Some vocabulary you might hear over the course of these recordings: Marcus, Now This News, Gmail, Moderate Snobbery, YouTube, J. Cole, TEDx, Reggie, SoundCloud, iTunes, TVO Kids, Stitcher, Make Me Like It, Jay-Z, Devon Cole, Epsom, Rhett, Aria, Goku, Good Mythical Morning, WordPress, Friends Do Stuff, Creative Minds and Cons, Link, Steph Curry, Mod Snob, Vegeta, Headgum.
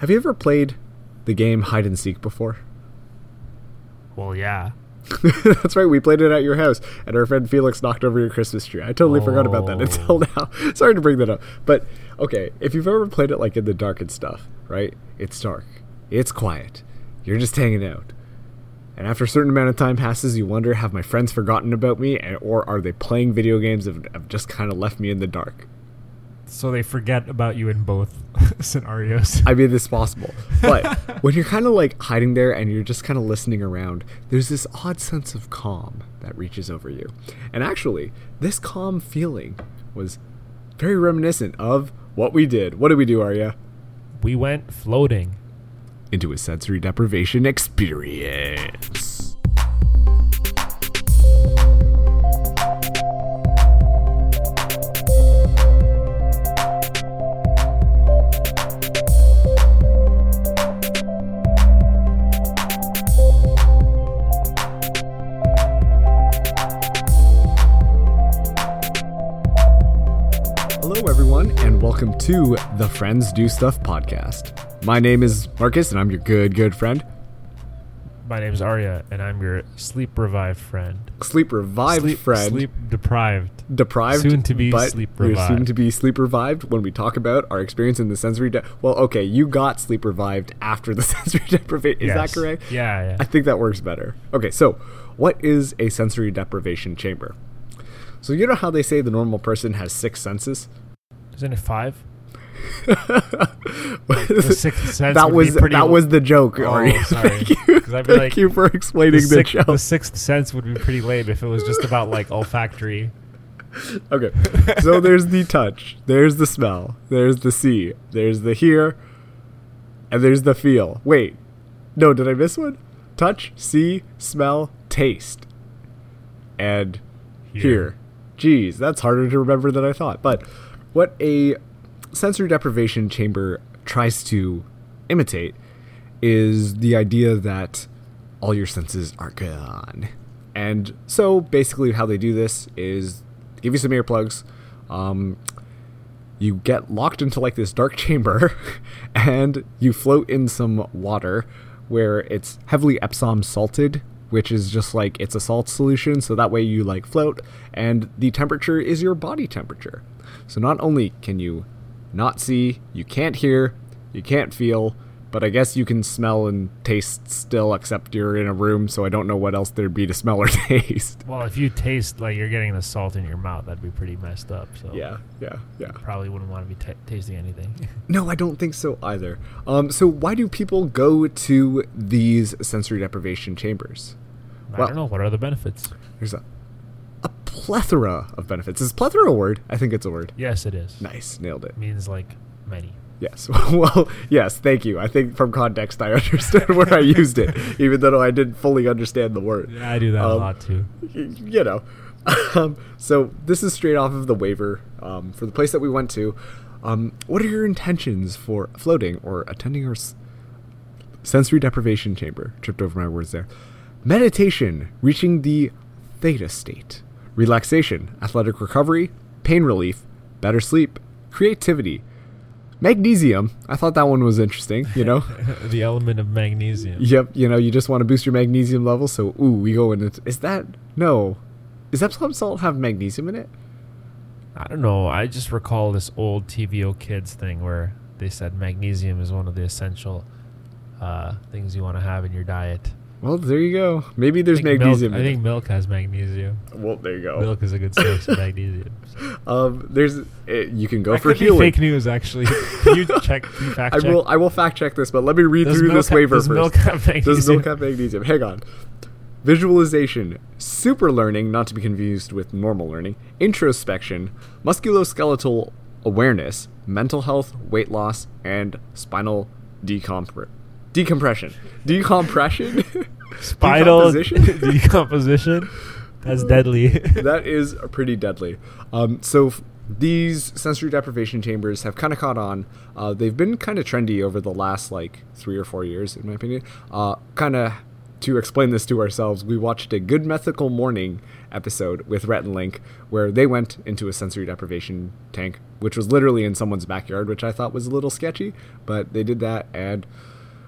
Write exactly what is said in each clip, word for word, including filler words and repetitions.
Have you ever played the game hide and seek before? Well, yeah. That's right. We played it at your house, and our friend Felix knocked over your Christmas tree. I totally oh. forgot about that until now. Sorry to bring that up. But, okay, if you've ever played it, like, in the dark and stuff, right? It's dark. It's quiet. You're just hanging out. And after a certain amount of time passes, you wonder, have my friends forgotten about me, and, or are they playing video games and have just kind of left me in the dark? So they forget about you in both scenarios. I mean, it's possible. But when you're kind of like hiding there and you're just kind of listening around, there's this odd sense of calm that reaches over you. And actually, this calm feeling was very reminiscent of what we did. What did we do, Aria? We went floating. Into a sensory deprivation experience. Welcome to the Friends Do Stuff podcast. My name is Marcus, and I'm your good, good friend. My name is Aria, and I'm your sleep-revived friend. Sleep-revived sleep, friend. Sleep-deprived. Deprived. Soon-to-be sleep-revived. You're soon-to-be sleep-revived when we talk about our experience in the sensory... De- well, okay, you got sleep-revived after the sensory deprivation. Is yes. that correct? Yeah, yeah. I think that works better. Okay, so what is a sensory deprivation chamber? So you know how they say the normal person has six senses? Isn't it five? Like the sixth sense that was that l- was the joke. Oh, sorry. Thank, you, thank like, you for explaining the, the sixth, joke. The sixth sense would be pretty lame if it was just about like olfactory. Okay, so there's the touch, there's the smell, there's the see, there's the hear, and there's the feel. Wait, no, did I miss one? Touch, see, smell, taste, and hear. hear. Geez, that's harder to remember than I thought, but. What a sensory deprivation chamber tries to imitate is the idea that all your senses are gone. And so basically how they do this is give you some earplugs. Um, you get locked into like this dark chamber and you float in some water where it's heavily Epsom salted, which is just like it's a salt solution. So that way you like float and the temperature is your body temperature. So not only can you not see, you can't hear, you can't feel, but I guess you can smell and taste still, except you're in a room, so I don't know what else there'd be to smell or taste. Well, if you taste like you're getting the salt in your mouth, that'd be pretty messed up. So yeah, yeah, yeah. You probably wouldn't want to be t- tasting anything. No, I don't think so either. Um, so why do people go to these sensory deprivation chambers? I well, don't know. What are the benefits? There's a... A plethora of benefits. Is plethora a word? I think it's a word. Yes, it is. Nice. Nailed it. Means like many. Yes. Well, yes. Thank you. I think from context, I understood where I used it, even though I didn't fully understand the word. Yeah, I do that um, a lot too. You know. Um, so this is straight off of the waiver um, for the place that we went to. Um, what are your intentions for floating or attending our s- sensory deprivation chamber? Tripped over my words there. Meditation, reaching the theta state. Relaxation, athletic recovery, pain relief, better sleep, creativity, magnesium. I thought that one was interesting, you know? The element of magnesium. Yep, you know, you just want to boost your magnesium level, so ooh, we go in. It's, is that, no, is Epsom salt have magnesium in it? I don't know. I just recall this old T V O Kids thing where they said magnesium is one of the essential uh, things you want to have in your diet. Well, there you go. Maybe there's I magnesium. Milk, I think milk has magnesium. Well, there you go. Milk is a good source of magnesium. So. Um, there's it, you can go that for could healing. Be fake news, actually. Can you check? Can you fact I check? will. I will fact check this, but let me read does through this ha- waiver does first. Milk have magnesium? Does milk have magnesium? Hang on. Visualization, super learning, not to be confused with normal learning, introspection, musculoskeletal awareness, mental health, weight loss, and spinal decompression. Decompression. Decompression? Spinal decomposition? decomposition? That's deadly. That is pretty deadly. Um, so f- these sensory deprivation chambers have kind of caught on. Uh, they've been kind of trendy over the last like three or four years, in my opinion. Uh, kind of to explain this to ourselves, we watched a Good Mythical Morning episode with Rhett and Link where they went into a sensory deprivation tank, which was literally in someone's backyard, which I thought was a little sketchy, but they did that. And,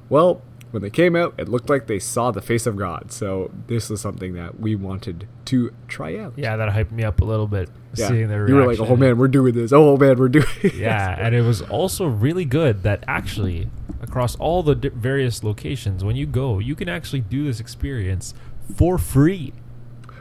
well, when they came out, it looked like they saw the face of God. So this was something that we wanted to try out. Yeah, that hyped me up a little bit, yeah. Seeing their reaction. You were like, oh, man, we're doing this. Oh, man, we're doing this. Yeah, and it was also really good that actually across all the di- various locations, when you go, you can actually do this experience for free.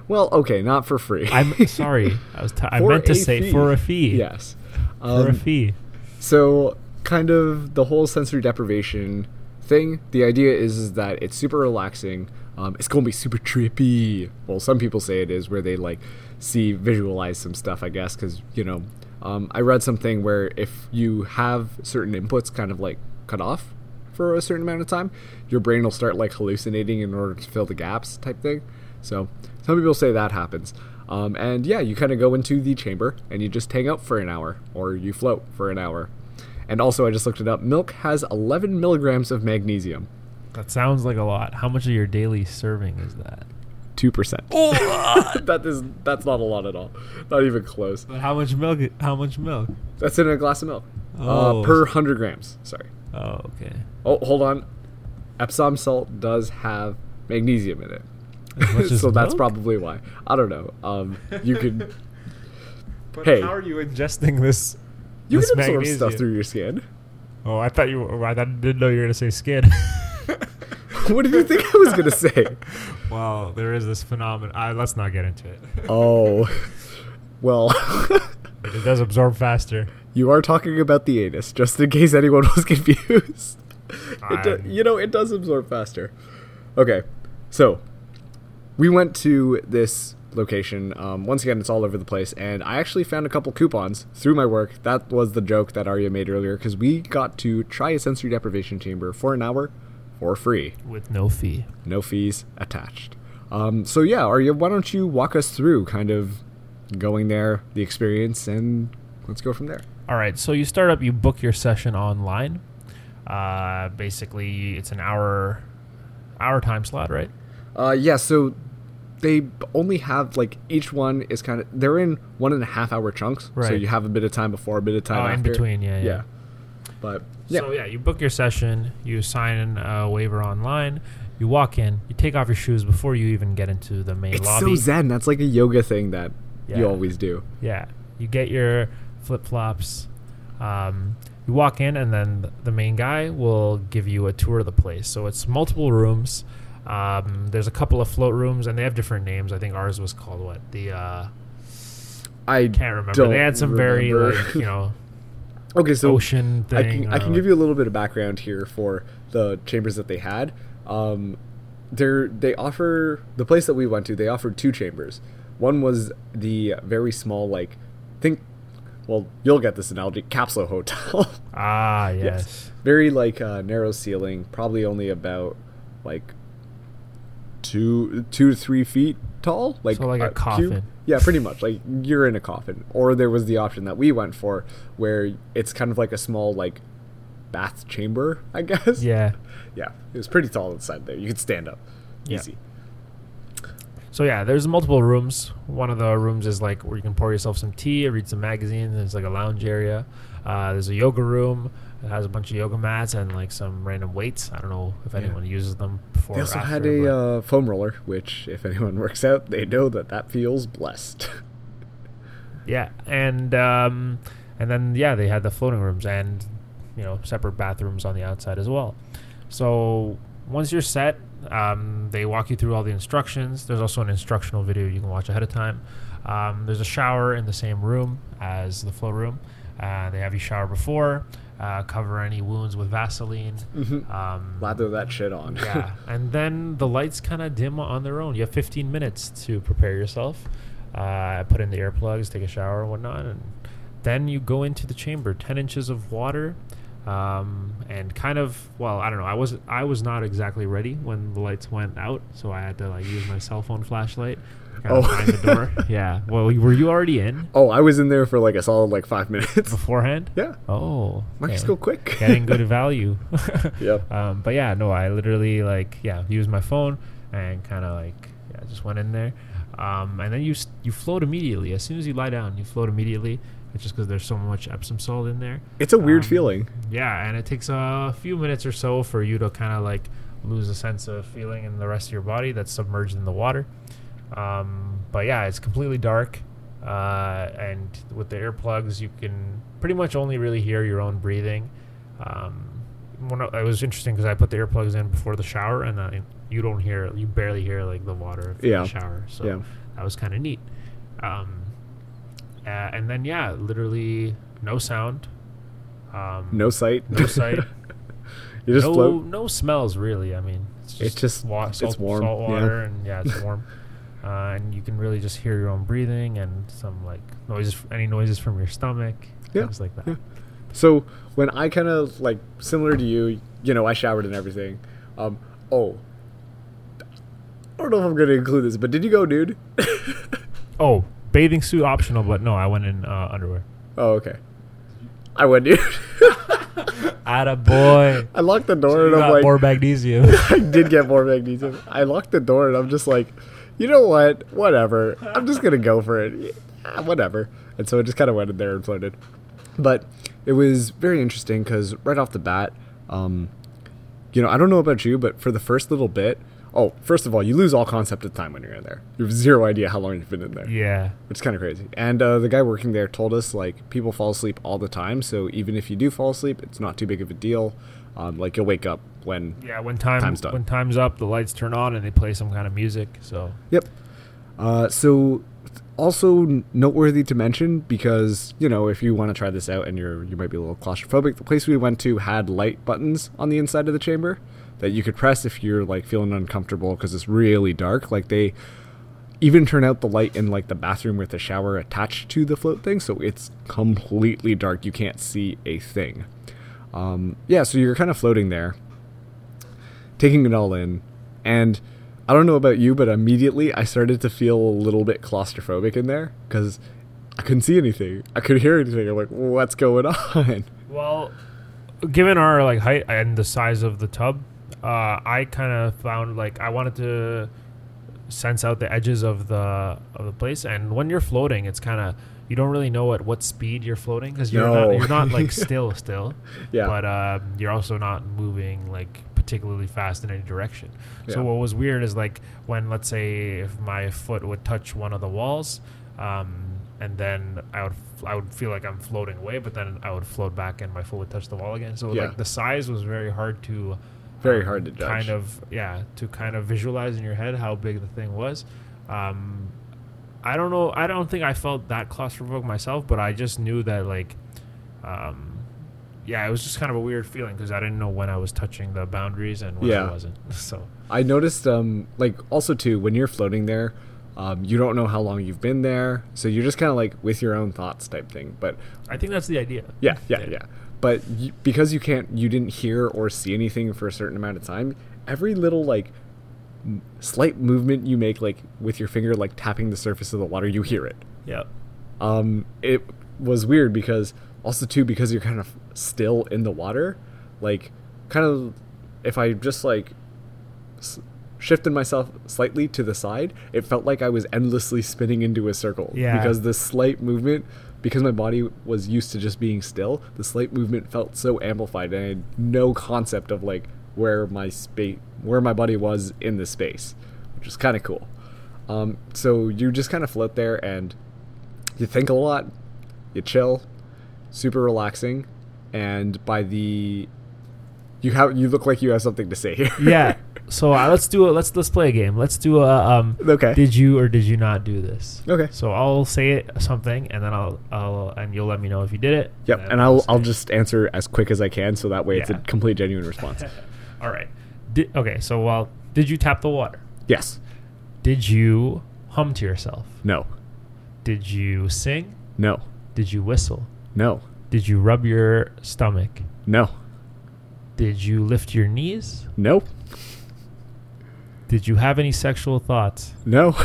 Well, okay, not for free. I'm sorry. I was. T- I meant to say fee. for a fee. Yes. Um, for a fee. So kind of the whole sensory deprivation thing, the idea is, is that it's super relaxing. Um, it's going to be super trippy. Well, some people say it is, where they like see, visualize some stuff, I guess, because, you know, um, I read something where if you have certain inputs kind of like cut off for a certain amount of time, your brain will start like hallucinating in order to fill the gaps type thing. So some people say that happens. Um, and yeah, you kind of go into the chamber and you just hang out for an hour, or you float for an hour. And also, I just looked it up. Milk has eleven milligrams of magnesium. That sounds like a lot. How much of your daily serving is that? two percent. Oh, that is, that's not a lot at all. Not even close. But how much milk? How much milk? That's in a glass of milk. Oh. Uh, per one hundred grams. Sorry. Oh, okay. Oh, hold on. Epsom salt does have magnesium in it. As much as so milk? That's probably why. I don't know. Um, you could. But hey, how are you ingesting this? You this can absorb magnesium. Stuff through your skin. Oh, I thought you were, I didn't know you were going to say skin. What did you think I was going to say? Well, there is this phenomenon. Uh, let's not get into it. Oh, well. It does absorb faster. You are talking about the anus, just in case anyone was confused. It do, you know, it does absorb faster. Okay, so we went to this location. Um, once again, it's all over the place, and I actually found a couple coupons through my work. That was the joke that Aria made earlier, because we got to try a sensory deprivation chamber for an hour for free. With no fee. No fees attached. Um, so yeah, Aria, why don't you walk us through kind of going there, the experience, and let's go from there. All right, so you start up, you book your session online. Uh, basically, it's an hour, hour time slot, right? Uh, yeah, so they only have, like, each one is kind of, they're in one and a half hour chunks. Right. So you have a bit of time before, a bit of time oh, after. In between, yeah, yeah. yeah. But, yeah. So, yeah, you book your session, you sign a waiver online, you walk in, you take off your shoes before you even get into the main it's lobby. It's so zen. That's like a yoga thing that yeah. you always do. Yeah. You get your flip-flops, um, you walk in, and then the main guy will give you a tour of the place. So it's multiple rooms. Um, there's a couple of float rooms, and they have different names. I think ours was called what? The uh, I can't remember. Don't they had some remember. very, like, you know, okay, so ocean thing. I can, I can give you a little bit of background here for the chambers that they had. Um, they're, they offer the place that we went to. They offered two chambers. One was the very small, like, think. Well, you'll get this analogy, capsule hotel. Ah, yes. yes. Very like uh, narrow ceiling, probably only about like. Two, two to three feet tall, like, so like a, a coffin. Cube. Yeah, pretty much. Like you're in a coffin. Or there was the option that we went for, where it's kind of like a small like bath chamber, I guess. Yeah, yeah. It was pretty tall inside there. You could stand up, yeah. Easy. So yeah, there's multiple rooms. One of the rooms is like where you can pour yourself some tea, or read some magazines. There's like a lounge area. Uh, there's a yoga room. It has a bunch of yoga mats and, like, some random weights. I don't know if anyone yeah. uses them before they also or after, had a uh, foam roller, which, if anyone works out, they know that that feels blessed. Yeah, and um, and then, yeah, they had the floating rooms and, you know, separate bathrooms on the outside as well. So once you're set, um, they walk you through all the instructions. There's also an instructional video you can watch ahead of time. Um, there's a shower in the same room as the float room. Uh, they have you shower before. Uh, cover any wounds with Vaseline. Mm-hmm. Um, Lather that shit on. Yeah, and then the lights kind of dim on their own. You have fifteen minutes to prepare yourself. Uh, put in the earplugs, take a shower and whatnot, and then you go into the chamber. Ten inches of water, um, and kind of well, I don't know. I was I was not exactly ready when the lights went out, so I had to like use my cell phone flashlight. Oh, find the door. Yeah. Well, were you already in? Oh, I was in there for like a solid like five minutes beforehand. Yeah. Oh, Marcus, go quick. Getting good value. Yeah. Um, but yeah, no, I literally like yeah, used my phone, and kind of like, yeah, just went in there. Um, and then you you float immediately. As soon as you lie down, you float immediately. It's just because there's so much Epsom salt in there. It's a weird um, feeling. Yeah, and it takes a few minutes or so for you to kind of like lose a sense of feeling in the rest of your body that's submerged in the water. Um, but yeah, it's completely dark. Uh, and with the earplugs, you can pretty much only really hear your own breathing. Um, when I, it was interesting because I put the earplugs in before the shower, and uh, you don't hear, you barely hear like the water from yeah. the shower. So yeah. that was kind of neat. Um, uh, and then yeah, literally no sound, um, no sight, no sight. You just no, float. No smells really. I mean, it's just, it's, just, wa- salt, it's warm, salt water, yeah. and yeah, it's warm. Uh, and you can really just hear your own breathing and some like noises, any noises from your stomach, yeah, things like that. Yeah. So when I kind of like similar to you, you know, I showered and everything. Um, oh, I don't know if I'm going to include this, but did you go nude? Oh, bathing suit optional, but no, I went in uh, underwear. Oh, okay. I went nude. Attaboy. I locked the door so and I'm got like more magnesium. I did get more magnesium. I locked the door and I'm just like, you know what? Whatever. I'm just going to go for it. Yeah, whatever. And so it just kind of went in there and floated. But it was very interesting because right off the bat, um, you know, I don't know about you, but for the first little bit, oh, first of all, you lose all concept of time when you're in there. You have zero idea how long you've been in there. Yeah. Which is kind of crazy. And uh, the guy working there told us, like, people fall asleep all the time. So even if you do fall asleep, it's not too big of a deal. Um, like, you'll wake up when yeah when time, time's done. When time's up, the lights turn on and they play some kind of music. So yep. Uh, so also noteworthy to mention because, you know, if you want to try this out and you're you might be a little claustrophobic, the place we went to had light buttons on the inside of the chamber that you could press if you're like feeling uncomfortable because it's really dark. Like they even turn out the light in like the bathroom with the shower attached to the float thing, so it's completely dark. You can't see a thing. Um, yeah, so you're kind of floating there, taking it all in, and I don't know about you, but immediately I started to feel a little bit claustrophobic in there because I couldn't see anything. I couldn't hear anything. I'm like, what's going on? Well, given our like height and the size of the tub, uh, I kind of found like I wanted to sense out the edges of the of the place, and when you're floating, it's kind of you don't really know at what speed you're floating because you're, no. you're not like still, still. Yeah. But uh, you're also not moving like particularly fast in any direction. Yeah. So what was weird is like when, let's say, if my foot would touch one of the walls, um, and then I would I would feel like I'm floating away, but then I would float back and my foot would touch the wall again. So yeah. like the size was very hard to very um, hard to judge. Kind of yeah to kind of visualize in your head how big the thing was. Um, I don't know. I don't think I felt that claustrophobic myself, but I just knew that, like, um, yeah, it was just kind of a weird feeling because I didn't know when I was touching the boundaries and when yeah. I wasn't. So I noticed, um, like, also too, when you're floating there, um, you don't know how long you've been there, so you're just kind of like with your own thoughts type thing. But I think that's the idea. Yeah, yeah, yeah. yeah. But you, because you can't, you didn't hear or see anything for a certain amount of time. Every little like. slight movement you make, like with your finger, like tapping the surface of the water, you hear it. Yeah. Um, it was weird because also too, because you're kind of still in the water, like kind of, if I just like s- shifted myself slightly to the side, it felt like I was endlessly spinning into a circle. Yeah. Because the slight movement, because my body was used to just being still, the slight movement felt so amplified, and I had no concept of like where my space, where my body was in the space, which is kind of cool. Um, so you just kind of float there and you think a lot, you chill, super relaxing. And by the, you have, you look like you have something to say here. Yeah. So uh, let's do it. Let's, let's play a game. Let's do a, um, okay. Did you, or did you not do this? Okay. So I'll say it something and then I'll, I'll, and you'll let me know if you did it. Yep. And, and I'll, I'll just answer as quick as I can. So that way yeah. it's a complete genuine response. All right. Did, okay, so well, did you tap the water? Yes. Did you hum to yourself? No. Did you sing? No. Did you whistle? No. Did you rub your stomach? No. Did you lift your knees? No. Did you have any sexual thoughts? No.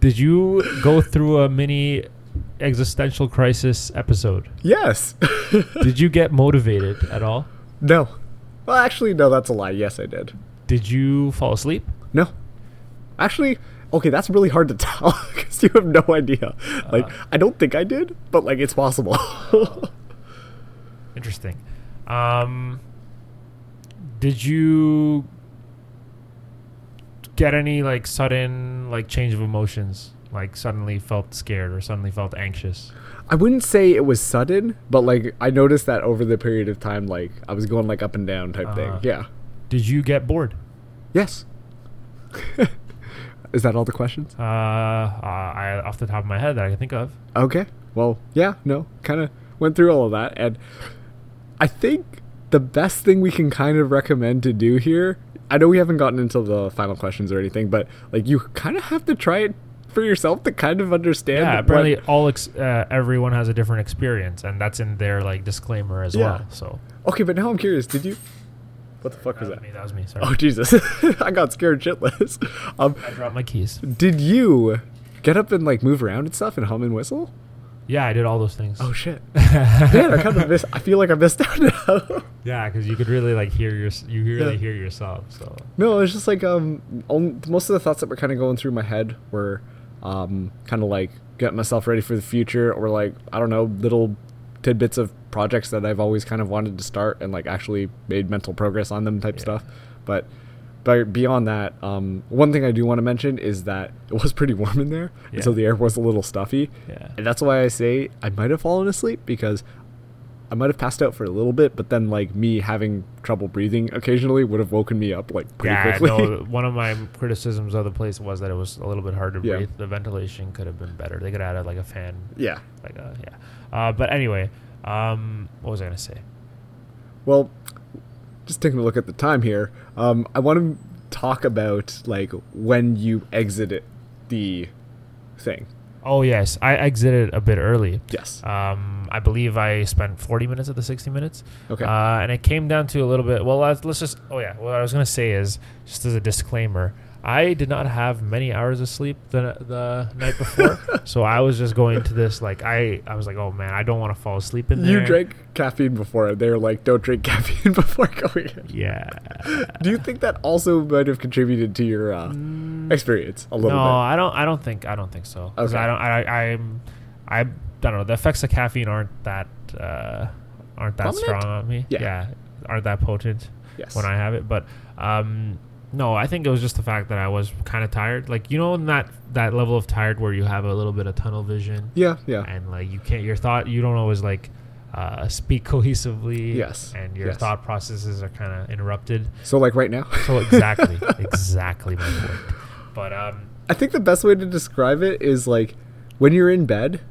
Did you go through a mini existential crisis episode? Yes. Did you get motivated at all? No. Well, actually, no, that's a lie. Yes, I did. Did you fall asleep? No. Actually, okay, that's really hard to tell because you have no idea. Uh, like, I don't think I did, but, like, it's possible. Interesting. Um, did you get any, like, sudden, like, change of emotions? Like, suddenly felt scared or suddenly felt anxious? I wouldn't say it was sudden, but, like, I noticed that over the period of time, like, I was going, like, up and down type uh, thing. Yeah. Did you get bored? Yes. Is that all the questions? Uh, uh, I off the top of my head that I can think of. Okay. Well, yeah, no, kind of went through all of that. And I think the best thing we can kind of recommend to do here, I know we haven't gotten into the final questions or anything, but, like, you kind of have to try it for yourself to kind of understand. Yeah, apparently all ex- uh, everyone has a different experience, and that's in their, like, disclaimer as yeah. well. So okay, but now I'm curious. Did you? What the fuck that was, was that? Me, that was me. Sorry. Oh Jesus, I got scared shitless. Um, I dropped my keys. Did you get up and, like, move around and stuff and hum and whistle? Yeah, I did all those things. Oh shit, man! I kind of missed. I feel like I missed out now. Yeah, because you could really, like, hear your you really yeah. hear yourself. So no, it's just like um, on, most of the thoughts that were kind of going through my head were. Um, kind of like getting myself ready for the future, or, like, I don't know, little tidbits of projects that I've always kind of wanted to start and, like, actually made mental progress on them type yeah. stuff. But, but beyond that, um, one thing I do want to mention is that it was pretty warm in there. Yeah. And so the air was a little stuffy. Yeah. And that's why I say I might have fallen asleep, because I might have passed out for a little bit, but then, like, me having trouble breathing occasionally would have woken me up, like, pretty yeah, quickly. Yeah, no, one of my criticisms of the place was that it was a little bit hard to yeah. breathe. The ventilation could have been better. They could have added, like, a fan. Yeah. Like a, yeah. Uh, but anyway, um, what was I going to say? Well, just taking a look at the time here, um, I want to talk about, like, when you exited the thing. Oh, yes. I exited a bit early. Yes. Um, I believe I spent forty minutes of the sixty minutes. Okay. Uh, and it came down to a little bit. Well, let's, let's just. Oh, yeah. What I was going to say is, just as a disclaimer, I did not have many hours of sleep the the night before. So I was just going to this. Like, I, I was like, oh, man, I don't want to fall asleep in there. You drank caffeine before. They were like, don't drink caffeine before going in. Yeah. Do you think that also might have contributed to your. Uh, mm. Experience a little no, bit. No, I don't. I don't think. I don't think so. Okay. I don't. I. I'm. I, I don't know. The effects of caffeine aren't that. Uh, aren't that Dominant? strong on me. Yeah. yeah. Aren't that potent. Yes. When I have it, but um, no. I think it was just the fact that I was kind of tired. Like, you know, in that that level of tired where you have a little bit of tunnel vision. Yeah. Yeah. And, like, you can't. Your thought. You don't always, like. Uh, speak cohesively. Yes. And your yes. thought processes are kind of interrupted. So, like, right now. So exactly, exactly my point. But um, I think the best way to describe it is, like, when you're in bed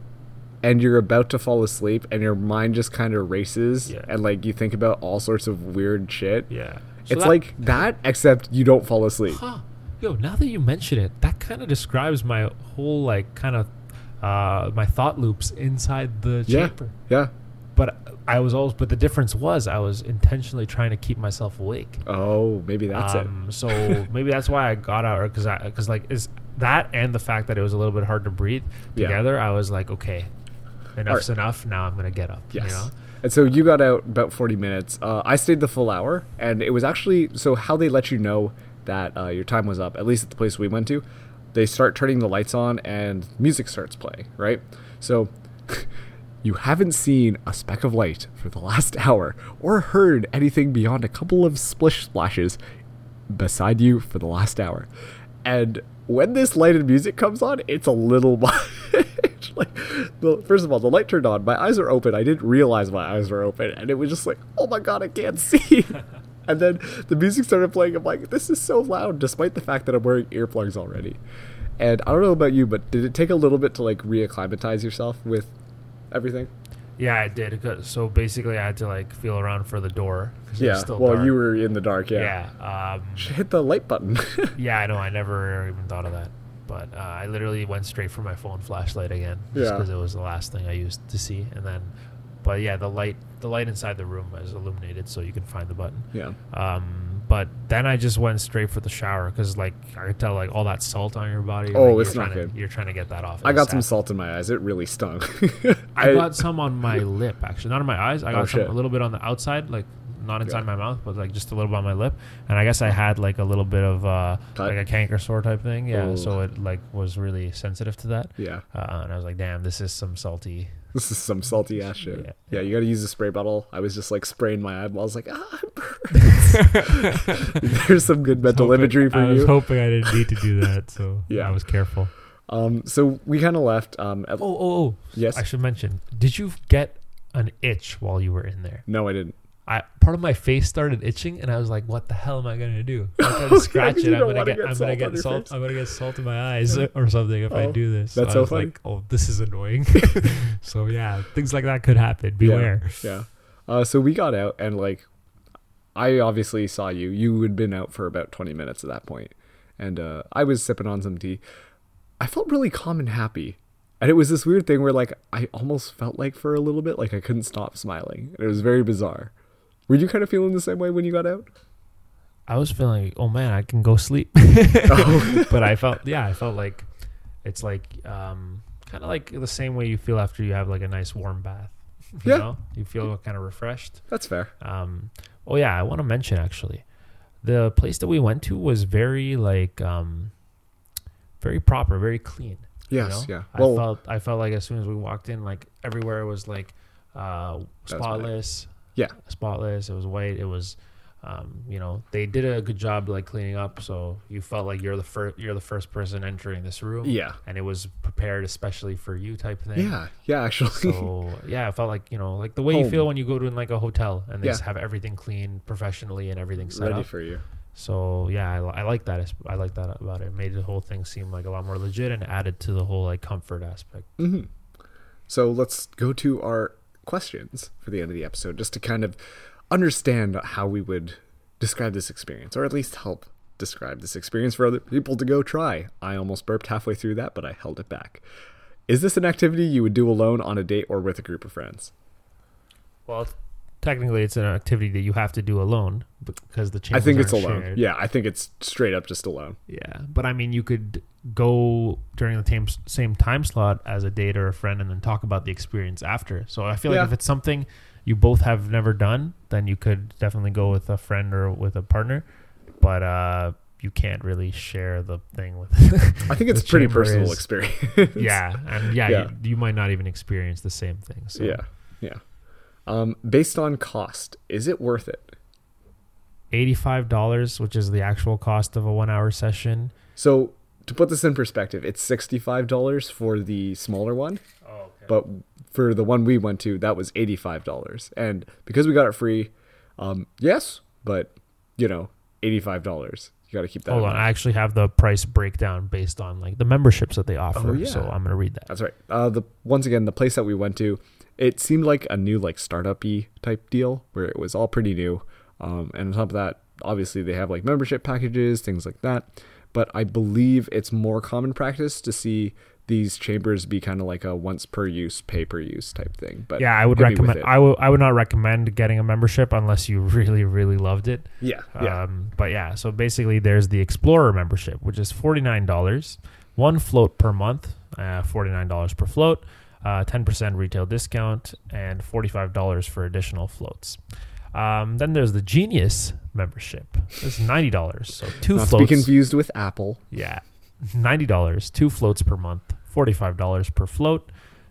and you're about to fall asleep and your mind just kind of races yeah. and, like, you think about all sorts of weird shit. Yeah. So it's that, like that, except you don't fall asleep. Huh. Yo, now that you mention it, that kind of describes my whole, like, kind of uh, my thought loops inside the yeah. chamber. Yeah. But I was always. But the difference was I was intentionally trying to keep myself awake. Oh, maybe that's um, it. So maybe that's why I got out, because I because like is that and the fact that it was a little bit hard to breathe together. Yeah. I was like, okay, enough's right. enough. Now I'm gonna get up. Yes. You know? And so you got out about forty minutes. Uh, I stayed the full hour, and it was actually so how they let you know that uh, your time was up. At least at the place we went to, they start turning the lights on and music starts playing. Right. So. You haven't seen a speck of light for the last hour or heard anything beyond a couple of splish splashes beside you for the last hour. And when this lighted music comes on, it's a little much. Like, the, first of all, the light turned on. My eyes were open. I didn't realize my eyes were open. And it was just like, oh my God, I can't see. And then the music started playing. I'm like, this is so loud, despite the fact that I'm wearing earplugs already. And I don't know about you, but did it take a little bit to, like, reacclimatize yourself with everything? Yeah, I did. So basically, I had to, like, feel around for the door. Yeah, it was still well, dark. You were in the dark, yeah. Yeah. Um, you should hit the light button. Yeah, I know. I never even thought of that. But uh, I literally went straight for my phone flashlight again, just because yeah. it was the last thing I used to see. And then, but yeah, the light, the light inside the room is illuminated, so you can find the button. Yeah. Um, but then I just went straight for the shower, because, like, I could tell, like, all that salt on your body. Oh, like, it's not good. To, you're trying to get that off. I got some salt in my eyes. It really stung. I, I got some on my lip, actually. Not on my eyes. I got oh, some, a little bit on the outside, like not inside yeah. my mouth, but like just a little by my lip. And I guess I had like a little bit of uh, like a canker sore type thing. Yeah. Ooh. So it like was really sensitive to that. Yeah. Uh, and I was like, damn, this is some salty. This is some salty ass shit. Yeah. yeah, you gotta use a spray bottle. I was just like spraying my eyeballs, like, ah, it burns. There's some good mental hoping, imagery for you. I was you. hoping I didn't need to do that, so yeah. I was careful. Um, so we kind of left. Um, at, oh, oh, oh, yes. I should mention, did you get an itch while you were in there? No, I didn't. I part of my face started itching, and I was like, "What the hell am I gonna do? I'm gonna okay, scratch it. I'm gonna get, get. I'm gonna get salt. Face. I'm gonna get salt in my eyes or something if oh, I do this." That's so, so I was funny. Like, "Oh, this is annoying." So yeah, things like that could happen. Beware. Yeah. yeah. Uh, so we got out, and like, I obviously saw you. You had been out for about twenty minutes at that point, and uh, I was sipping on some tea. I felt really calm and happy. And it was this weird thing where like I almost felt like for a little bit like I couldn't stop smiling. And it was very bizarre. Were you kind of feeling the same way when you got out? I was feeling, oh man, I can go sleep. oh. But I felt, yeah, I felt like it's like um, kind of like the same way you feel after you have like a nice warm bath. You yeah. know? You feel kind of refreshed. That's fair. Um, oh yeah, I want to mention actually, the place that we went to was very like, um, very proper, very clean. Yes, you know? yeah. Well, I felt, I felt like as soon as we walked in, like everywhere was like uh, spotless. Yeah, spotless. It was white. It was, um, you know, they did a good job like cleaning up. So you felt like you're the first, you're the first person entering this room. Yeah, and it was prepared especially for you type thing. Yeah, yeah, actually. So yeah, I felt like you know, like the way Home. you feel when you go to in like a hotel and they yeah. just have everything clean professionally and everything set ready up for you. So yeah, I, I like that. I like that about it. It made the whole thing seem like a lot more legit and added to the whole like comfort aspect. Mm-hmm. So let's go to our questions for the end of the episode just to kind of understand how we would describe this experience, or at least help describe this experience for other people to go try. I almost burped halfway through that, but I held it back. Is this an activity you would do alone on a date or with a group of friends? Well, technically it's an activity that you have to do alone because the chances I think it's alone. Shared. Yeah, I think it's straight up just alone. Yeah, but I mean you could go during the same, same time slot as a date or a friend and then talk about the experience after. So I feel yeah. like if it's something you both have never done, then you could definitely go with a friend or with a partner. But uh, you can't really share the thing with I think it's a pretty personal is, experience. Yeah, and yeah, yeah. You, you might not even experience the same thing. So. Yeah, yeah. Um, based on cost, is it worth it? eighty-five dollars, which is the actual cost of a one-hour session. So to put this in perspective, it's sixty-five dollars for the smaller one. Oh, okay. But for the one we went to, that was eighty-five dollars. And because we got it free, um, yes, but, you know, eighty-five dollars. You got to keep that Hold in on. Mind. I actually have the price breakdown based on, like, the memberships that they offer. Oh, yeah. So I'm going to read that. That's right. Uh, the once again, the place that we went to, it seemed like a new, like, startup-y type deal where it was all pretty new. Um, and on top of that, obviously, they have, like, membership packages, things like that. But I believe it's more common practice to see these chambers be kind of like a once per use, pay per use type thing. But yeah, I would recommend. I would. I would not recommend getting a membership unless you really, really loved it. Yeah. yeah. Um, but yeah, so basically, there's the Explorer membership, which is forty-nine dollars, one float per month, uh, forty-nine dollars per float, uh, ten percent retail discount, and forty-five dollars for additional floats. Um, then there's the Genius membership. It's ninety dollars. So two Not floats. Not to be confused with Apple. Yeah. ninety dollars, two floats per month, forty-five dollars per float,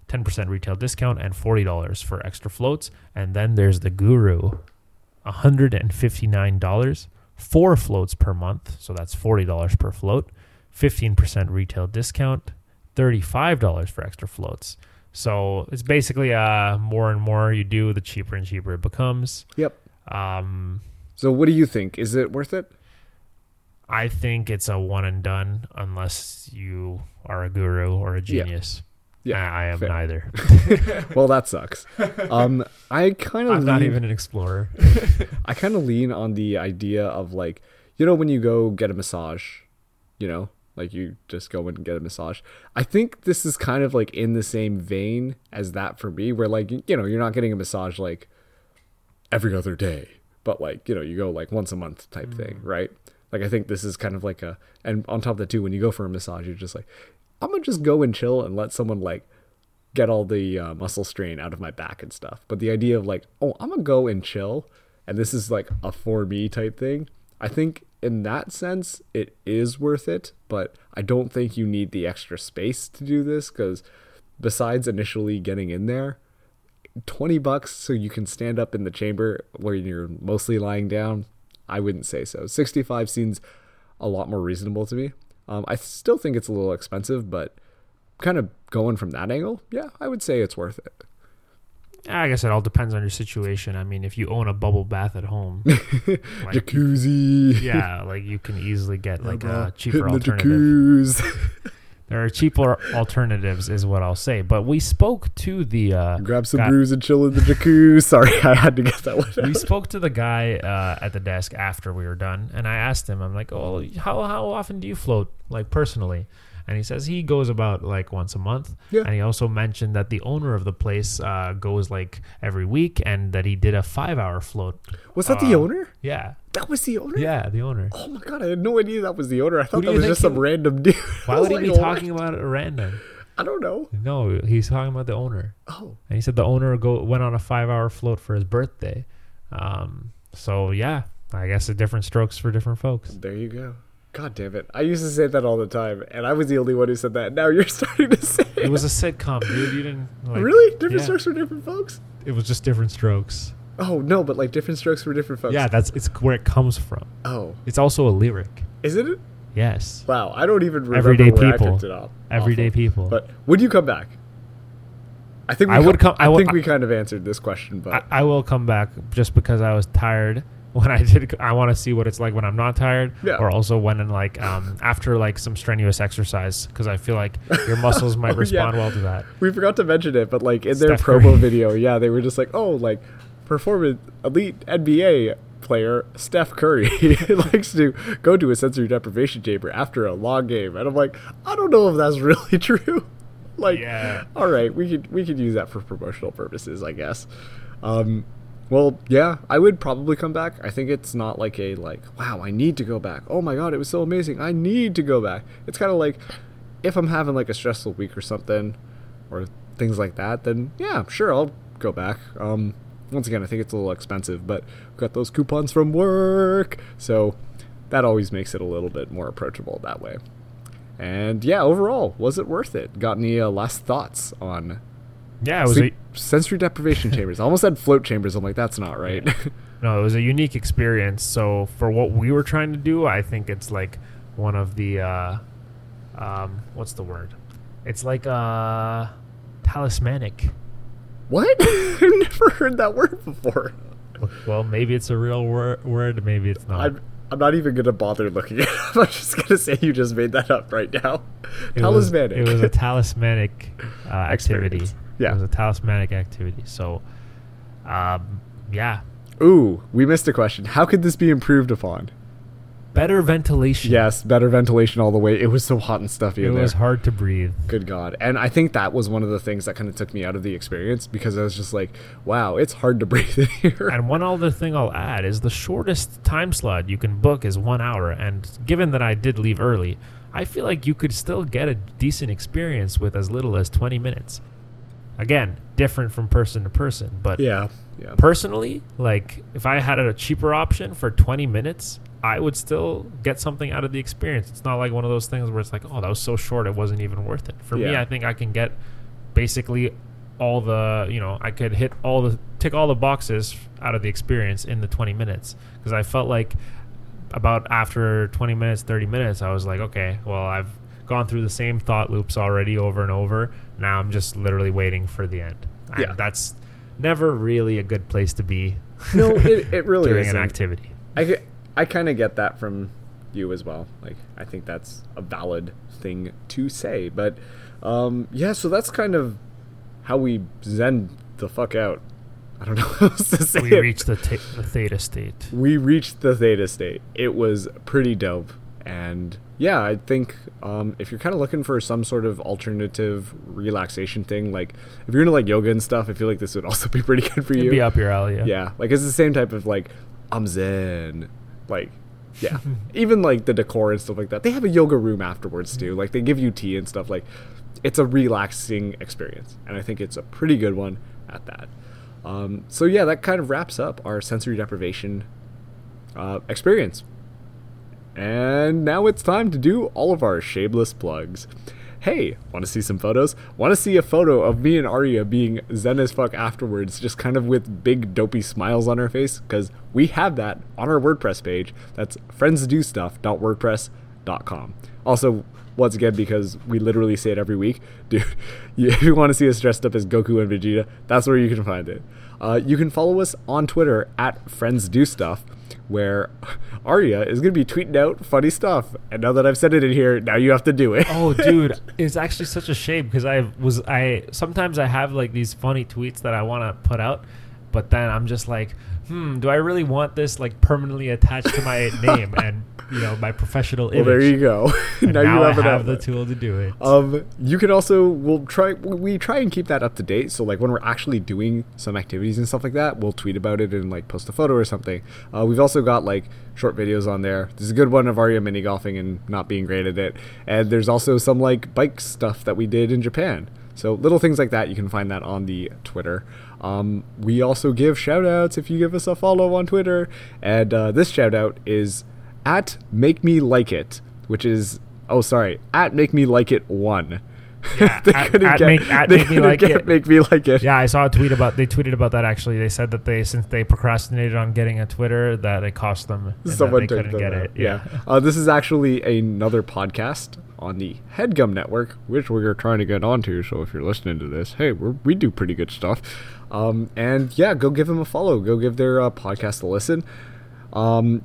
ten percent retail discount, and forty dollars for extra floats. And then there's the Guru, one hundred fifty-nine dollars, four floats per month. So that's forty dollars per float, fifteen percent retail discount, thirty-five dollars for extra floats. So it's basically uh, more and more you do, the cheaper and cheaper it becomes. Yep. Um, so what do you think? Is it worth it? I think it's a one and done unless you are a guru or a genius. Yeah, yeah I, I am fair. Neither. Well, that sucks. Um, I kind of I'm lean, not even an explorer. I kind of lean on the idea of like, you know, when you go get a massage, you know, like you just go in and get a massage. I think this is kind of like in the same vein as that for me, where like, you know, you're not getting a massage like every other day, but like, you know, you go like once a month type mm. thing, right? Like I think this is kind of like a, and on top of that too, when you go for a massage, you're just like, I'm gonna just go and chill and let someone like get all the uh, muscle strain out of my back and stuff. But the idea of like, oh, I'm gonna go and chill and this is like a for me type thing, I think in that sense it is worth it, but I don't think you need the extra space to do this, because besides initially getting in there, twenty bucks so you can stand up in the chamber where you're mostly lying down, I wouldn't say so. sixty-five seems a lot more reasonable to me. Um, I still think it's a little expensive, but kind of going from that angle, yeah, I would say it's worth it. I guess it all depends on your situation. I mean, if you own a bubble bath at home, like, jacuzzi, yeah, like you can easily get like a cheaper alternative. There are cheaper alternatives, is what I'll say. But we spoke to the uh, grab some guy, brews and chill in the jacuzzi. Sorry, I had to get that one out. We spoke to the guy uh, at the desk after we were done, and I asked him, I'm like, "Oh, how how often do you float, like personally?" And he says he goes about like once a month. Yeah. And he also mentioned that the owner of the place uh, goes like every week, and that he did a five-hour float. Was that uh, the owner? Yeah. That was the owner? Yeah, the owner. Oh my God, I had no idea that was the owner. I thought that was just some random dude. Why would he be talking about it random? I don't know. No, he's talking about the owner. Oh. And he said the owner go went on a five-hour float for his birthday. Um. So, yeah, I guess the different strokes for different folks. There you go. God damn it. I used to say that all the time, and I was the only one who said that. Now you're starting to say it. It was a sitcom, dude. You didn't... Like, really? Different yeah. strokes for different folks? It was just different strokes. Oh, no, but like different strokes for different folks. Yeah, that's it's where it comes from. Oh. It's also a lyric. Is it? Yes. Wow, I don't even remember Everyday where people. I picked it up. Everyday Awful. people. But would you come back? I think we, I would com- come, I I think I, we kind of answered this question, but... I, I will come back just because I was tired... When I did, I want to see what it's like when I'm not tired, yeah. or also when in like um, after like some strenuous exercise, because I feel like your muscles might oh, respond yeah. well to that. We forgot to mention it, but like in Steph their promo Curry. video, yeah, they were just like, oh, like performance elite N B A player Steph Curry likes to go to a sensory deprivation chamber after a long game, and I'm like, I don't know if that's really true. Like, yeah. all right, we could we could use that for promotional purposes, I guess. Um, Well, yeah, I would probably come back. I think it's not like a, like, wow, I need to go back. Oh my God, it was so amazing. I need to go back. It's kind of like if I'm having like a stressful week or something or things like that, then yeah, sure, I'll go back. Um, once again, I think it's a little expensive, but I've got those coupons from work. So that always makes it a little bit more approachable that way. And yeah, overall, was it worth it? Got any uh, last thoughts on Yeah, it was Sleep, a, sensory deprivation chambers. I almost said float chambers. I'm like, that's not right. Yeah. No, it was a unique experience. So for what we were trying to do, I think it's like one of the, uh, um, what's the word? It's like uh, talismanic. What? I've never heard that word before. Well, maybe it's a real wor- word. Maybe it's not. I'm, I'm not even going to bother looking it up. I'm just going to say you just made that up right now. It talismanic. Was, it was a talismanic uh, activity. Experience. Yeah. It was a talismanic activity. So, um, yeah. Ooh, we missed a question. How could this be improved upon? Better ventilation. Yes, better ventilation all the way. It was so hot and stuffy in there. It was hard to breathe. Good God. And I think that was one of the things that kind of took me out of the experience, because I was just like, wow, it's hard to breathe in here. And one other thing I'll add is the shortest time slot you can book is one hour. And given that I did leave early, I feel like you could still get a decent experience with as little as twenty minutes. Again, different from person to person, but yeah, yeah. Personally, like if I had a cheaper option for twenty minutes, I would still get something out of the experience. It's not like one of those things where it's like, oh, that was so short, it wasn't even worth it. For yeah. me, I think I can get basically all the, you know, I could hit all the, tick all the boxes out of the experience in the twenty minutes, because I felt like about after twenty minutes, thirty minutes, I was like, okay, well, I've gone through the same thought loops already over and over. Now I'm just literally waiting for the end. Yeah. I, that's never really a good place to be. No, it, it really during isn't. An activity. I, I kind of get that from you as well. Like, I think that's a valid thing to say. But, um, yeah, so that's kind of how we zen the fuck out. I don't know how else to say We it. reached the, t- the theta state. We reached the theta state. It was pretty dope. And yeah, I think um, if you're kind of looking for some sort of alternative relaxation thing, like if you're into like yoga and stuff, I feel like this would also be pretty good for It'd you. Be up your alley. Yeah. yeah, like it's the same type of like I'm zen, like yeah. Even like the decor and stuff like that. They have a yoga room afterwards too. Like they give you tea and stuff. Like it's a relaxing experience, and I think it's a pretty good one at that. Um, so yeah, that kind of wraps up our sensory deprivation uh, experience. And now it's time to do all of our shameless plugs. Hey, want to see some photos? Want to see a photo of me and Aria being zen as fuck afterwards, just kind of with big dopey smiles on our face? Because we have that on our WordPress page. That's friends do stuff dot wordpress dot com. Also, once again, because we literally say it every week, dude, if you want to see us dressed up as Goku and Vegeta, that's where you can find it. Uh, you can follow us on Twitter at Friends Do Stuff, where Aria is going to be tweeting out funny stuff. And now that I've said it in here, now you have to do it. Oh, dude, it's actually such a shame because I was I sometimes I have like these funny tweets that I want to put out, but then I'm just like, hmm, do I really want this like permanently attached to my name and, you know, my professional image? Well, there you go. now, now you have, I have the tool to do it. Um, you can also, we'll try, we try and keep that up to date. So like when we're actually doing some activities and stuff like that, we'll tweet about it and like post a photo or something. Uh, we've also got like short videos on there. There's a good one of Aria mini golfing and not being great at it. And there's also some like bike stuff that we did in Japan. So little things like that, you can find that on the Twitter. Um, we also give shout outs if you give us a follow on Twitter. And uh, this shout out is at Make Me Like It, which is, oh, sorry, at Make Me Like It one. Yeah, at, at, get, make, at make me like it. Make me like it. Yeah, I saw a tweet about. They tweeted about that actually. They said that they since they procrastinated on getting a Twitter, that it cost them. And Someone that they couldn't get out. it. Yeah. yeah. Uh, this is actually another podcast on the Headgum network, which we're trying to get onto. So if you're listening to this, hey, we're, we do pretty good stuff. Um, and yeah, go give them a follow. Go give their uh, podcast a listen. Um,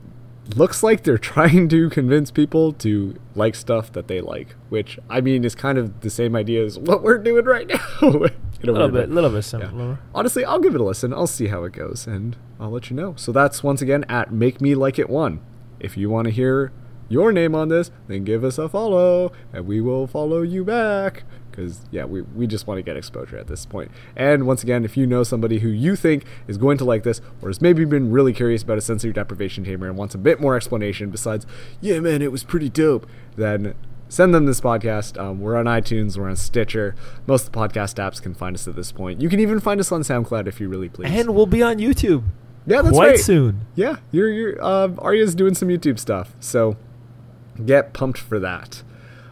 looks like they're trying to convince people to like stuff that they like, which I mean is kind of the same idea as what we're doing right now. a little bit, a little bit similar. Yeah. Honestly, I'll give it a listen. I'll see how it goes, and I'll let you know. So that's once again at Make Me Like It One. If you want to hear your name on this, then give us a follow, and we will follow you back. Because yeah, we we just want to get exposure at this point. And once again, if you know somebody who you think is going to like this, or has maybe been really curious about a sensory deprivation tamer and wants a bit more explanation besides, yeah, man, it was pretty dope, then send them this podcast. Um, we're on iTunes, we're on Stitcher. Most of the podcast apps can find us at this point. You can even find us on SoundCloud if you really please. And we'll be on YouTube. Yeah, that's right. Quite soon. Yeah, you're you're uh, Aria's doing some YouTube stuff, so get pumped for that.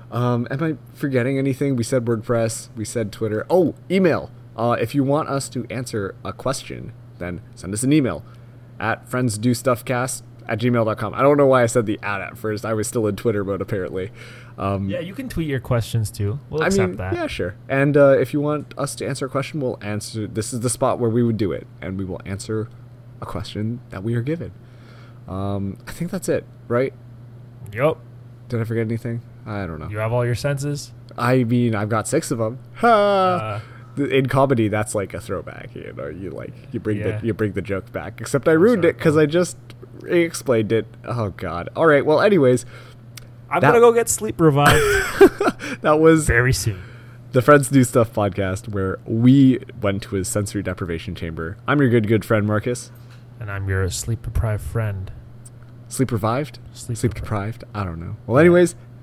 Um, am I forgetting anything? We said WordPress, we said Twitter. Oh, email. Uh, if you want us to answer a question, then send us an email at friends do stuff cast at gmail dot com. I don't know why I said the at at first. I was still in Twitter mode, apparently. Um, yeah, you can tweet your questions, too. We'll accept I mean, that. Yeah, sure. And uh, if you want us to answer a question, we'll answer. This is the spot where we would do it, and we will answer a question that we are given. Um, I think that's it, right? Yep. Did I forget anything? I don't know. You have all your senses? I mean, I've got six of them. Ha! Uh, in comedy, that's like a throwback. You know, you like you bring yeah. the you bring the joke back. Except I ruined it because I just explained it. Oh God! All right. Well, anyways, I'm that, gonna go get sleep revived. That was very soon. The Friends Do Stuff podcast, where we went to his sensory deprivation chamber. I'm your good good friend Marcus, and I'm your sleep deprived friend. Sleep revived? Sleep, sleep deprived. deprived? I don't know. Well, anyways.